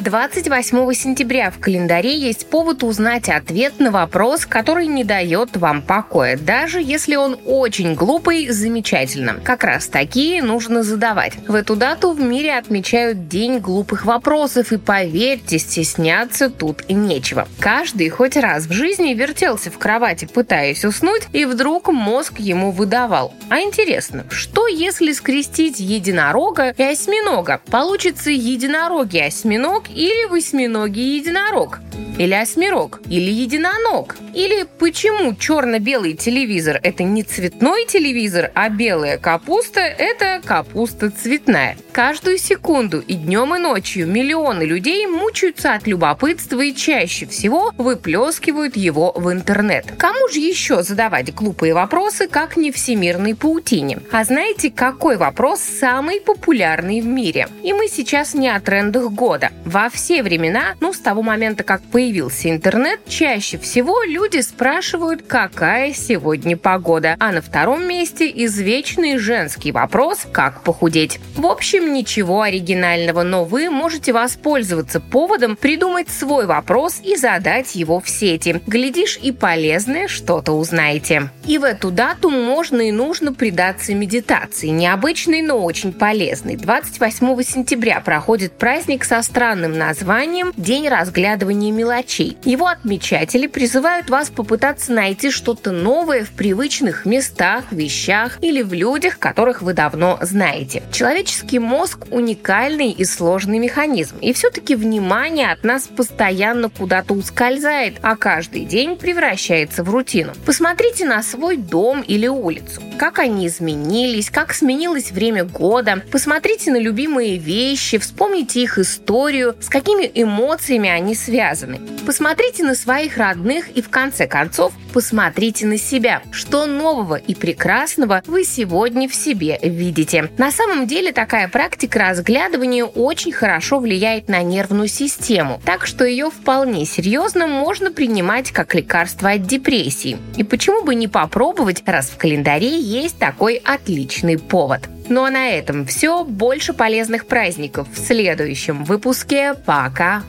28 сентября в календаре есть повод узнать ответ на вопрос, который не дает вам покоя. Даже если он очень глупый, замечательно. Как раз такие нужно задавать. В эту дату в мире отмечают День глупых вопросов, и поверьте, стесняться тут нечего. Каждый хоть раз в жизни вертелся в кровати, пытаясь уснуть, и вдруг мозг ему выдавал: а интересно, что если скрестить единорога и осьминога? Получится единорог и осьминог, или восьминогий единорог, или осьмирог, или единоног. Или почему черно-белый телевизор – это не цветной телевизор, а белая капуста – это капуста цветная. Каждую секунду и днем, и ночью миллионы людей мучаются от любопытства и чаще всего выплескивают его в интернет. Кому же еще задавать глупые вопросы, как не всемирной паутине? А знаете, какой вопрос самый популярный в мире? И мы сейчас не о трендах года. Во все времена, с того момента, как появился интернет, чаще всего люди спрашивают, какая сегодня погода. А на втором месте извечный женский вопрос «Как похудеть?». В общем, ничего оригинального, но вы можете воспользоваться поводом, придумать свой вопрос и задать его в сети. Глядишь, и полезное что-то узнаете. И в эту дату можно и нужно предаться медитации. Необычной, но очень полезной. 28 сентября проходит праздник со странным названием «День разглядывания мелочей». Его отмечатели призывают вас попытаться найти что-то новое в привычных местах, вещах или в людях, которых вы давно знаете. Человеческий мозг – уникальный и сложный механизм. И все-таки внимание от нас постоянно куда-то ускользает, а каждый день превращается в рутину. Посмотрите на свой дом или улицу. Как они изменились, как сменилось время года. Посмотрите на любимые вещи, вспомните их историю, с какими эмоциями они связаны. Посмотрите на своих родных и, в конце концов, посмотрите на себя. Что нового и прекрасного вы сегодня в себе видите? На самом деле, такая практика разглядывания очень хорошо влияет на нервную систему, так что ее вполне серьезно можно принимать как лекарство от депрессии. И почему бы не попробовать, раз в календаре есть такой отличный повод. Ну а на этом все. Больше полезных праздников в следующем выпуске. Пока!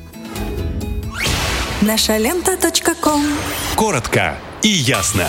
Нашалента.com. Коротко и ясно.